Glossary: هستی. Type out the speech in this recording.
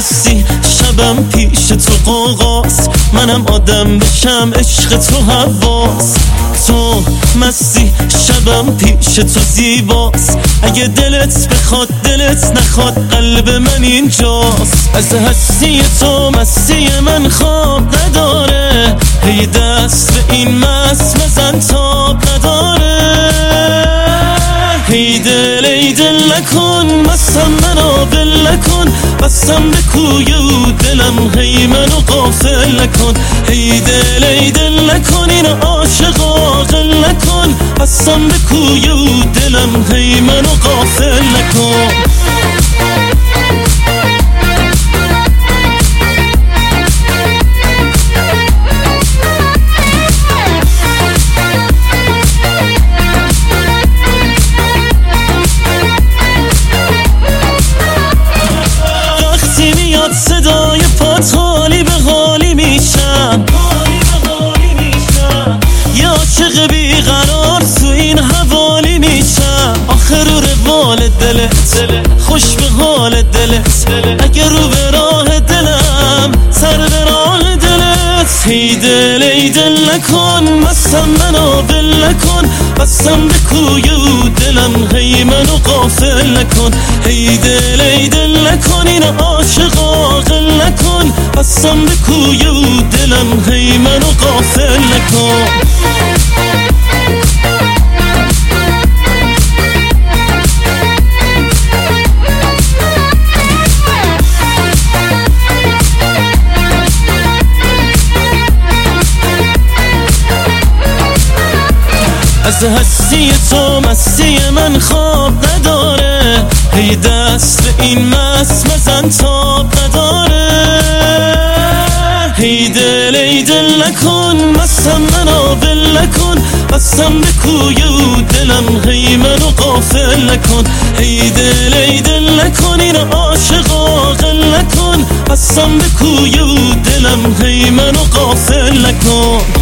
هستی، شبم پیش تو قوقاس، منم آدم بشم عشق تو حواس. تو مستی، شبم پیش تو زیباست، اگه دلت بخواد دلت نخواد قلب من اینجاست. از هستی تو مستی من خواب نداره، هی دست به این مست مزن تاب نداره. ای دل نکن مستم منو بل نکن، بستم به کوی او دلم هی منو غافل نکن. ای دل نکن اینو عاشق عاقل نکن، بستم به کوی او دلم هی منو غافل نکن. صدای پات حالی به حالی میشم، یه عاشق بیقرار تو این حوالی میشم. آخر رو روال دلت خوش به حال دلت، اگه رو به راه دلم سر به راه دلت. ای دل نکن مستم منو بل نکن، بستم به کوی او دلم هی منو غافل نکن. ای دل نکن اینو عاشق عاقل نکن، بستم به کوی او دلم هی منو غافل نکن. از هستی تو مستی من خواب نداره، هی دست به این مست مزن تاب نداره. ای دل نکن مستم منو بل نکن، بستم به کوی او دلم هی منو غافل نکن. ای دل نکن اینو عاشق عاقل نکن، بستم به کوی او دلم هی منو غافل نکن.